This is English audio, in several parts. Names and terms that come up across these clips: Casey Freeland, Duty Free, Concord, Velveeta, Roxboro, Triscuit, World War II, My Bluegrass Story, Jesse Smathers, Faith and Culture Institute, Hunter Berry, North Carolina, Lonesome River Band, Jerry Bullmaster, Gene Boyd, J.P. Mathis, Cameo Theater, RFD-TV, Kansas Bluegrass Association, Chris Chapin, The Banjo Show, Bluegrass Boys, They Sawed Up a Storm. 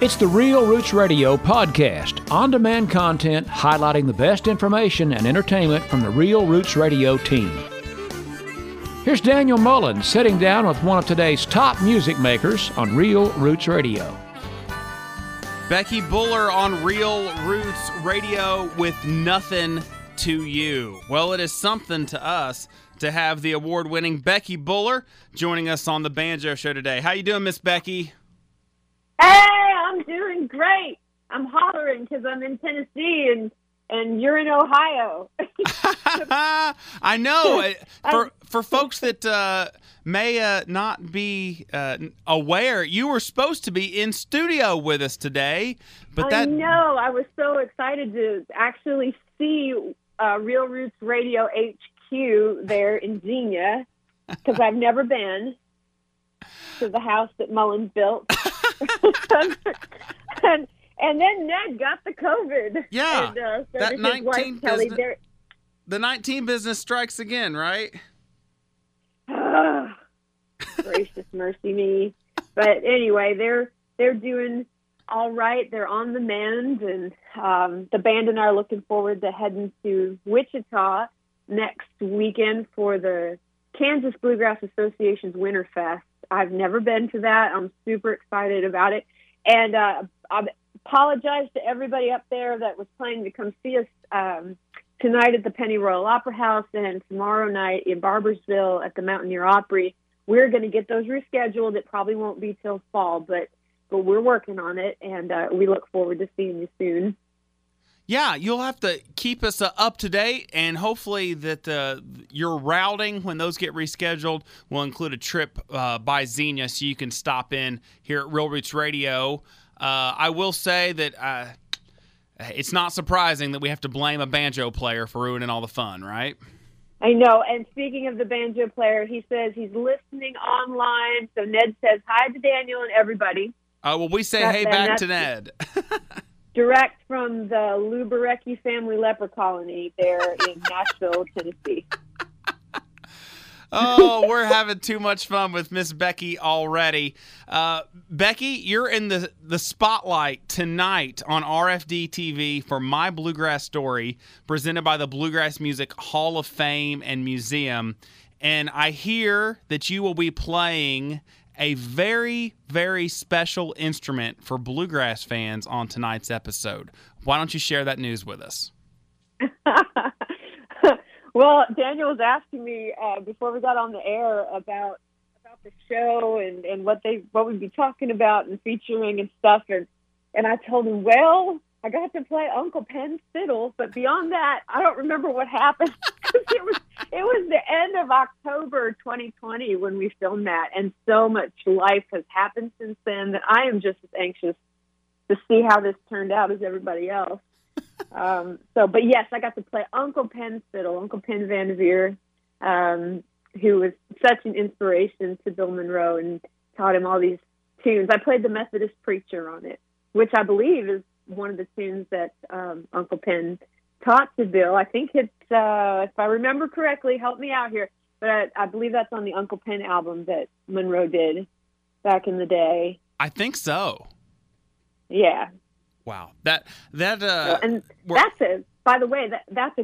It's the Real Roots Radio podcast, on-demand content highlighting the best information and entertainment from the Real Roots Radio team. Here's Daniel Mullins sitting down with one of today's top music makers on Real Roots Radio. Becky Buller on Real Roots Radio with nothing to you. Well, it is something to us to have the award-winning Becky Buller joining us on The Banjo Show today. How you doing, Miss Becky? Hey, I'm doing great. I'm hollering because I'm in Tennessee and you're in Ohio. I know. For folks that may not be aware, you were supposed to be in studio with us today. I know. I was so excited to actually see Real Roots Radio HQ there in Xenia because I've never been to the house that Mullins built. And then Ned got the COVID. Yeah, and, so that 19 business. The 19 business strikes again, right? Gracious mercy me! But anyway, they're doing all right. They're on the mend, and the band and I are looking forward to heading to Wichita next weekend for the Kansas Bluegrass Association's Winter Fest. I've never been to that. I'm super excited about it, and I apologize to everybody up there that was planning to come see us tonight at the Penny Royal Opera House and tomorrow night in Barbersville at the Mountaineer Opry. We're going to get those rescheduled. It probably won't be till fall, but we're working on it, and we look forward to seeing you soon. Yeah, you'll have to keep us up to date, and hopefully that your routing, when those get rescheduled, will include a trip by Xenia so you can stop in here at Real Roots Radio. I will say that it's not surprising that we have to blame a banjo player for ruining all the fun, right? I know, and speaking of the banjo player, he says he's listening online, so Ned says hi to Daniel and everybody. Well, we say hey back to Ned. Direct from the Lubarecki Family Leper Colony there in Nashville, Tennessee. Oh, we're having too much fun with Miss Becky already. Becky, you're in the spotlight tonight on RFD-TV for My Bluegrass Story, presented by the Bluegrass Music Hall of Fame and Museum. And I hear that you will be playing a very, very special instrument for bluegrass fans on tonight's episode. Why don't you share that news with us? Well, Daniel was asking me before we got on the air about the show and what we'd be talking about and featuring and stuff. And I told him, well, I got to play Uncle Pen's fiddle, but beyond that, I don't remember what happened. It was the end of October 2020 when we filmed that, and so much life has happened since then that I am just as anxious to see how this turned out as everybody else. But yes, I got to play Uncle Pen's fiddle, Uncle Pen Van Veer, who was such an inspiration to Bill Monroe and taught him all these tunes. I played the Methodist Preacher on it, which I believe is one of the tunes that Uncle Pen taught to Bill. I think it's, if I remember correctly, help me out here, but I believe that's on the Uncle Pen album that Monroe did back in the day. I think so. Yeah. Wow. That's a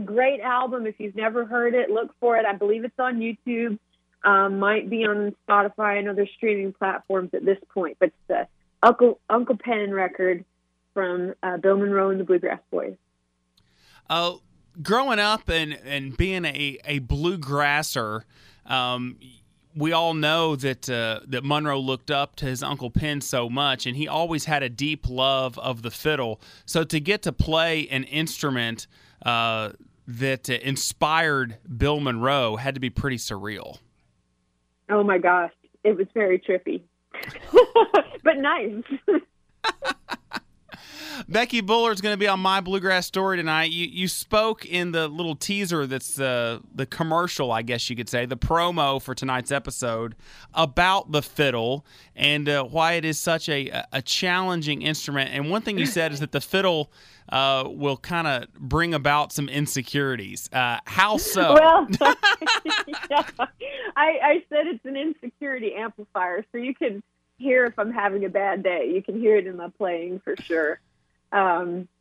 great album. If you've never heard it, look for it. I believe it's on YouTube, might be on Spotify and other streaming platforms at this point, but it's the Uncle Pen record from Bill Monroe and the Bluegrass Boys. Growing up and being a bluegrasser, we all know that Monroe looked up to his Uncle Pen so much, and he always had a deep love of the fiddle. So to get to play an instrument that inspired Bill Monroe had to be pretty surreal. Oh, my gosh. It was very trippy. But nice. Becky Buller is going to be on My Bluegrass Story tonight. You spoke in the little teaser that's the commercial, I guess you could say, the promo for tonight's episode about the fiddle and why it is such a challenging instrument. And one thing you said is that the fiddle will kind of bring about some insecurities. How so? Well, yeah, I said it's an insecurity amplifier, so you can hear if I'm having a bad day. You can hear it in my playing for sure.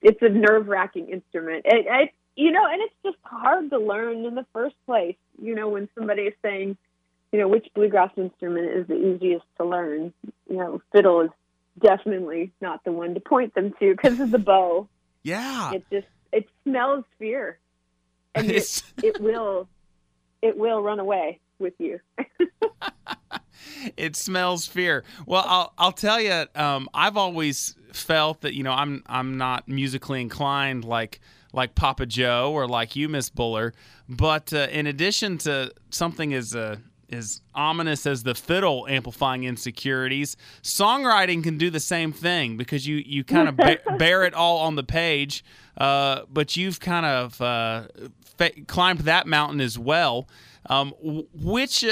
It's a nerve-wracking instrument. And it's just hard to learn in the first place. You know, when somebody is saying, you know, which bluegrass instrument is the easiest to learn, you know, fiddle is definitely not the one to point them to because of the bow. Yeah. It smells fear. And it will run away with you. It smells fear. Well, I'll tell you, I've always felt that, you know, I'm not musically inclined like Papa Joe or like you, Miss Buller. But in addition to something as ominous as the fiddle amplifying insecurities, songwriting can do the same thing because you kind of bear it all on the page. But you've kind of climbed that mountain as well. Which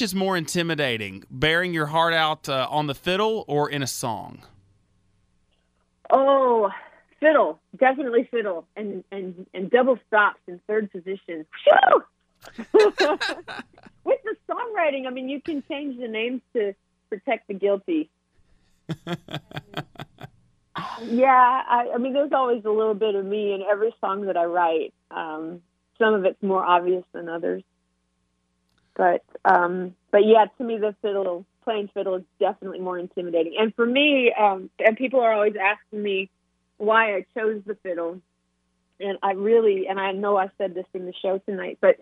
is more intimidating, bearing your heart out on the fiddle or in a song? Oh, fiddle, definitely fiddle, and double stops in third position. With the songwriting, I mean, you can change the names to protect the guilty. Yeah, I mean, there's always a little bit of me in every song that I write. Some of it's more obvious than others. But yeah, to me, playing fiddle is definitely more intimidating. And for me, and people are always asking me why I chose the fiddle. And I know I said this in the show tonight, but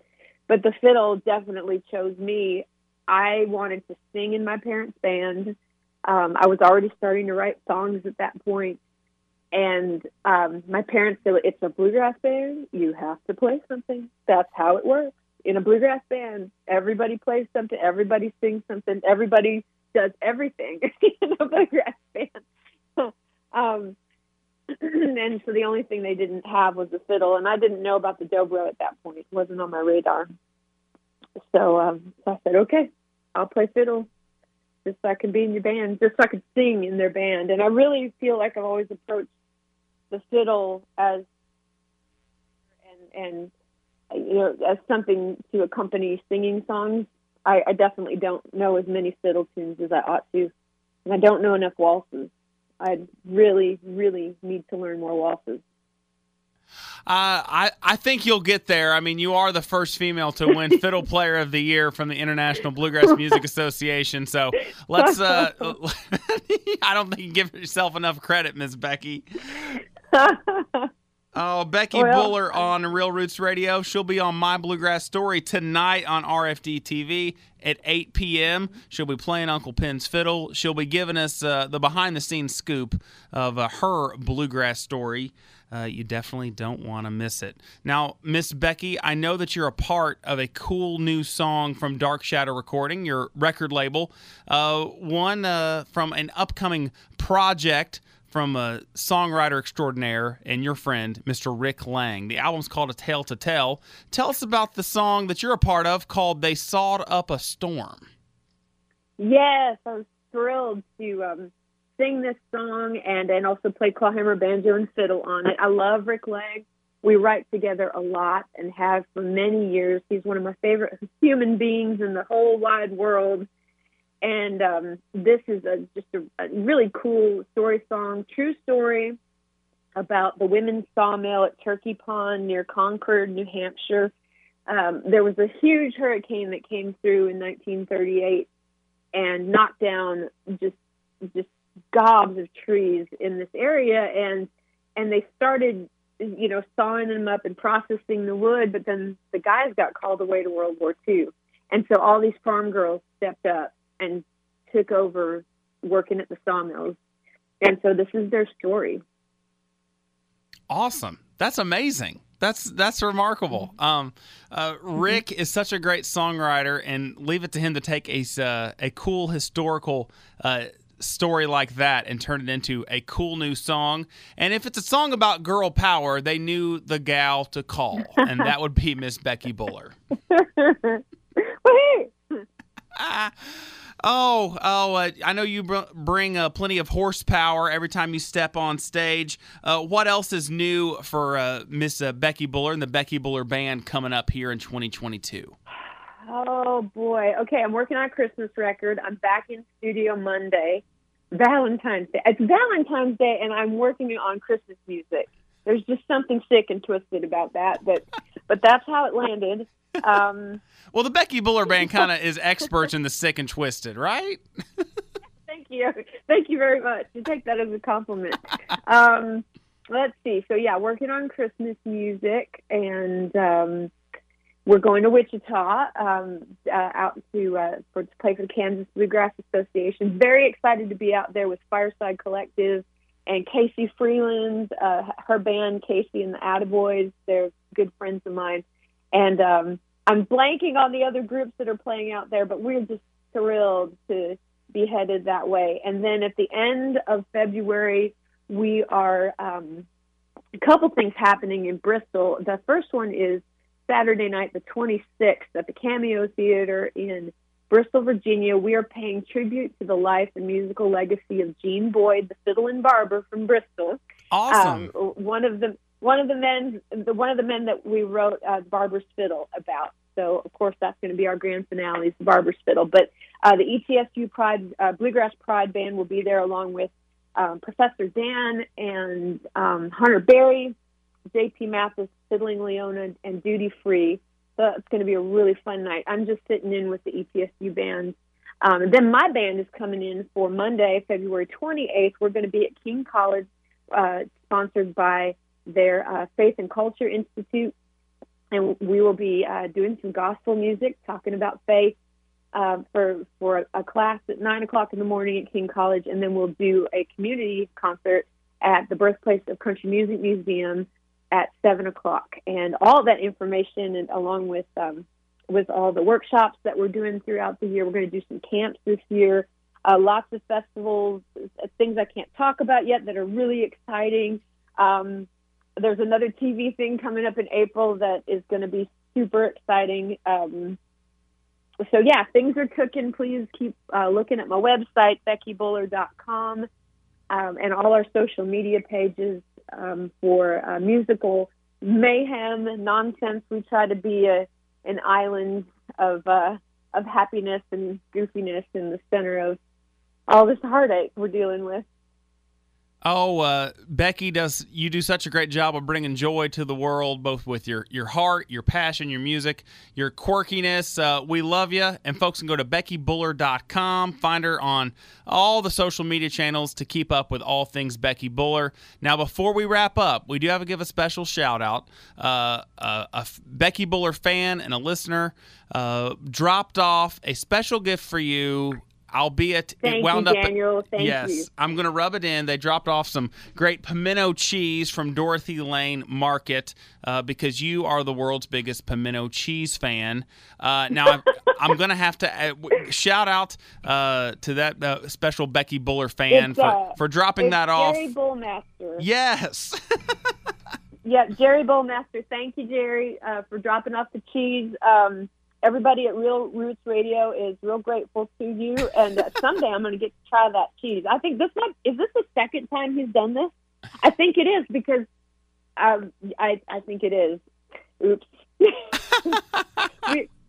the fiddle definitely chose me. I wanted to sing in my parents' band. I was already starting to write songs at that point. And my parents said, it's a bluegrass band. You have to play something. That's how it works. In a bluegrass band, everybody plays something, everybody sings something, everybody does everything in a bluegrass band. And so the only thing they didn't have was the fiddle, and I didn't know about the dobro at that point. It wasn't on my radar. So I said, okay, I'll play fiddle just so I can be in your band, just so I could sing in their band. And I really feel like I've always approached the fiddle as you know, as something to accompany singing songs. I definitely don't know as many fiddle tunes as I ought to, and I don't know enough waltzes. I really, really need to learn more waltzes. I think you'll get there. I mean, you are the first female to win Fiddle Player of the Year from the International Bluegrass Music Association. So let's. I don't think you give yourself enough credit, Miss Becky. Oh, Becky Buller on Real Roots Radio. She'll be on My Bluegrass Story tonight on RFD-TV at 8 p.m. She'll be playing Uncle Pen's fiddle. She'll be giving us the behind-the-scenes scoop of her bluegrass story. You definitely don't want to miss it. Now, Miss Becky, I know that you're a part of a cool new song from Dark Shadow Recording, your record label, one from an upcoming project from a songwriter extraordinaire and your friend, Mr. Rick Lang. The album's called A Tale to Tell. Tell us about the song that you're a part of called They Sawed Up a Storm. Yes, I was thrilled to sing this song and also play clawhammer, banjo, and fiddle on it. I love Rick Lang. We write together a lot and have for many years. He's one of my favorite human beings in the whole wide world. And this is just a really cool story song, true story about the women's sawmill at Turkey Pond near Concord, New Hampshire. There was a huge hurricane that came through in 1938 and knocked down just gobs of trees in this area. And they started, you know, sawing them up and processing the wood, but then the guys got called away to World War II. And so all these farm girls stepped up and took over working at the sawmills. And so this is their story. Awesome. That's amazing. That's remarkable. Rick is such a great songwriter, and leave it to him to take a cool historical story like that and turn it into a cool new song. And if it's a song about girl power, they knew the gal to call, and that would be Miss Becky Buller. Wait. I know you bring plenty of horsepower every time you step on stage. What else is new for Miss Becky Buller and the Becky Buller Band coming up here in 2022? Oh, boy. Okay, I'm working on a Christmas record. I'm back in studio Monday. Valentine's Day. It's Valentine's Day, and I'm working on Christmas music. There's just something sick and twisted about that, but that's how it landed. Well, the Becky Buller Band kind of is experts in the sick and twisted, right? Thank you. Thank you very much. I take that as a compliment. Let's see. So, yeah, working on Christmas music, and we're going to Wichita out to play for the Kansas Bluegrass Association. Very excited to be out there with Fireside Collective and Casey Freeland, her band, Casey and the Attaboys. They're good friends of mine. And I'm blanking on the other groups that are playing out there, but we're just thrilled to be headed that way. And then at the end of February, we are a couple things happening in Bristol. The first one is Saturday night, the 26th, at the Cameo Theater in Bristol, Virginia. We are paying tribute to the life and musical legacy of Gene Boyd, the fiddle and barber from Bristol. Awesome. One of the men that we wrote Barber's Fiddle about. So, of course, that's going to be our grand finale, is the Barber's Fiddle. But the ETSU Bluegrass Pride Band will be there, along with Professor Dan and Hunter Berry, J.P. Mathis, Fiddling Leona, and Duty Free. So it's going to be a really fun night. I'm just sitting in with the ETSU band. And then my band is coming in for Monday, February 28th. We're going to be at King College, sponsored by their Faith and Culture Institute, and we will be doing some gospel music, talking about faith for a class at 9 o'clock in the morning at King College, and then we'll do a community concert at the Birthplace of Country Music Museum at 7 o'clock. And all that information, and along with all the workshops that we're doing throughout the year, we're going to do some camps this year, lots of festivals, things I can't talk about yet that are really exciting. There's another TV thing coming up in April that is going to be super exciting. So, yeah, things are cooking. Please keep looking at my website, BeckyBuller.com, and all our social media pages for musical mayhem, nonsense. We try to be an island of happiness and goofiness in the center of all this heartache we're dealing with. Oh, Becky, you do such a great job of bringing joy to the world, both with your heart, your passion, your music, your quirkiness. We love you. And folks can go to BeckyBuller.com, find her on all the social media channels to keep up with all things Becky Buller. Now, before we wrap up, we do have to give a special shout-out. A Becky Buller fan and a listener dropped off a special gift for you. Albeit it wound up. Daniel. Thank you. Yes, I'm going to rub it in. They dropped off some great pimento cheese from Dorothy Lane Market because you are the world's biggest pimento cheese fan. Now, I'm going to have to shout out to that special Becky Buller fan for dropping that off. Jerry Bullmaster. Yes. Yeah, Jerry Bullmaster. Thank you, Jerry, for dropping off the cheese. Everybody at Real Roots Radio is real grateful to you, and someday I'm going to get to try that cheese. I think is this the second time he's done this? I think it is, because I think it is. Oops.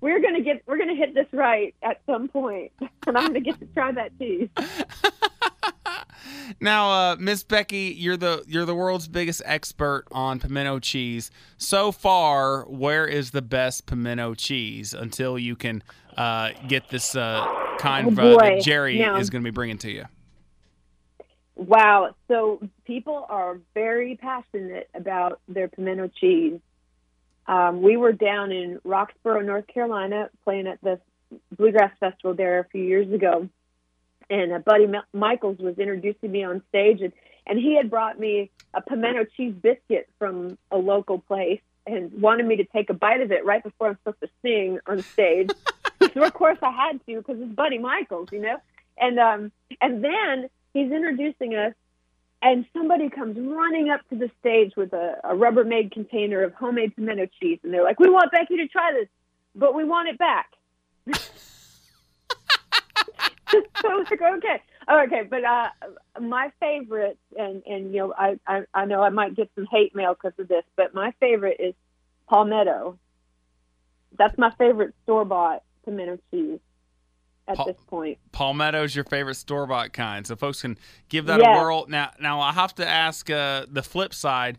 We're going to hit this right at some point, and I'm going to get to try that cheese. Now, Miss Becky, you're the world's biggest expert on pimento cheese. So far, where is the best pimento cheese until you can get this that Jerry is going to be bringing to you? Wow. So people are very passionate about their pimento cheese. We were down in Roxboro, North Carolina, playing at the Bluegrass Festival there a few years ago. And Buddy Michaels was introducing me on stage, and he had brought me a pimento cheese biscuit from a local place and wanted me to take a bite of it right before I'm supposed to sing on stage. So, of course, I had to, because it's Buddy Michaels, you know? And then he's introducing us, and somebody comes running up to the stage with a Rubbermaid container of homemade pimento cheese, and they're like, "We want Becky to try this, but we want it back." So I was like, okay, but my favorite, and you know, I know I might get some hate mail because of this, but my favorite is Palmetto. That's my favorite store-bought to Minnesota at this point. Palmetto's your favorite store-bought kind, so folks can give that a whirl. Now I have to ask the flip side.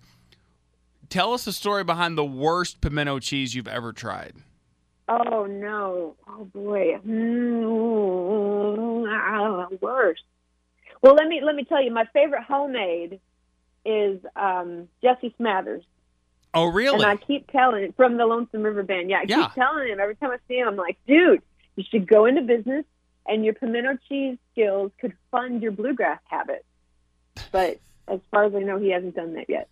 Tell us the story behind the worst pimento cheese you've ever tried. Oh, no. Oh, boy. Worst. Well, let me tell you, my favorite homemade is Jesse Smathers. Oh, really? And I keep telling it from the Lonesome River Band. Yeah, I keep telling him every time I see him, I'm like, dude, you should go into business, and your pimento cheese skills could fund your bluegrass habits. But as far as I know, he hasn't done that yet.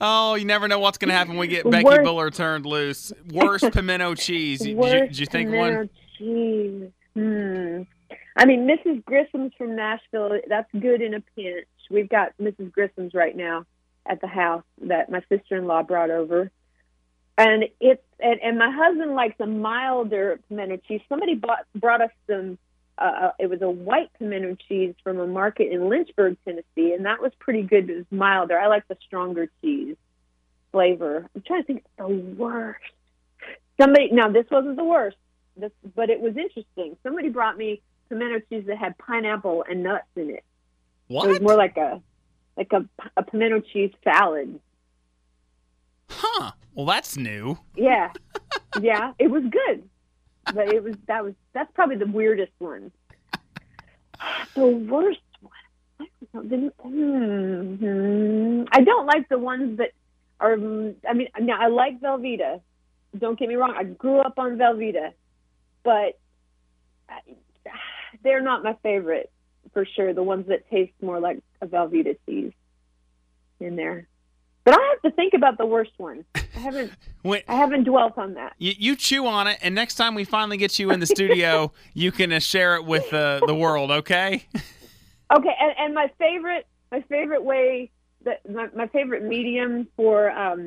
Oh, you never know what's going to happen when we get Becky Buller turned loose. Worst pimento cheese. Did you think one? Cheese. I mean, Mrs. Grissom's from Nashville, that's good in a pinch. We've got Mrs. Grissom's right now at the house that my sister-in-law brought over. And it's my husband likes a milder pimento cheese. Somebody brought us some, it was a white pimento cheese from a market in Lynchburg, Tennessee, and that was pretty good. It was milder. I like the stronger cheese flavor. I'm trying to think of the worst. Now this wasn't the worst, but it was interesting. Somebody brought me pimento cheese that had pineapple and nuts in it. What? It was more like a pimento cheese salad. Huh. Well, that's new. Yeah. Yeah, it was good. But that's probably the weirdest one. The worst one. I don't like the ones that are, now I like Velveeta. Don't get me wrong. I grew up on Velveeta, but they're not my favorite for sure. The ones that taste more like a Velveeta cheese in there. But I have to think about the worst one. I haven't dwelt on that. You chew on it, and next time we finally get you in the studio, you can share it with the world, okay? Okay, and my favorite medium for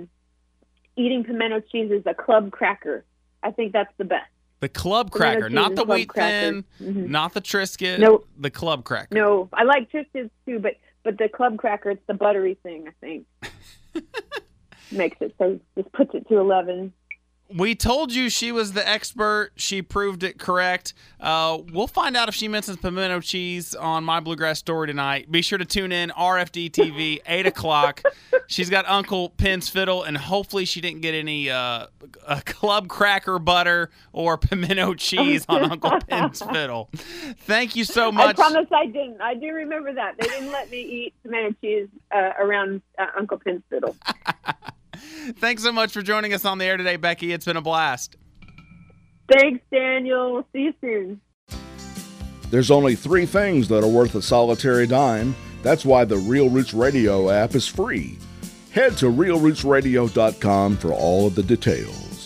eating pimento cheese is a club cracker. I think that's the best. The club cracker, not the wheat thin, not the Triscuit, nope. The club cracker. No, I like Triscuits too, but the club cracker, it's the buttery thing, I think. Makes it so just puts it to 11. We told you she was the expert. She proved it correct. We'll find out if she mentions pimento cheese on My Bluegrass Story tonight. Be sure to tune in, RFD-TV, 8 o'clock. She's got Uncle Pen's fiddle, and hopefully she didn't get any club cracker butter or pimento cheese on Uncle Pen's fiddle. Thank you so much. I promise I didn't. I do remember that. They didn't let me eat pimento cheese around Uncle Pen's fiddle. Thanks so much for joining us on the air today, Becky. It's been a blast. Thanks, Daniel. See you soon. There's only three things that are worth a solitary dime. That's why the Real Roots Radio app is free. Head to realrootsradio.com for all of the details.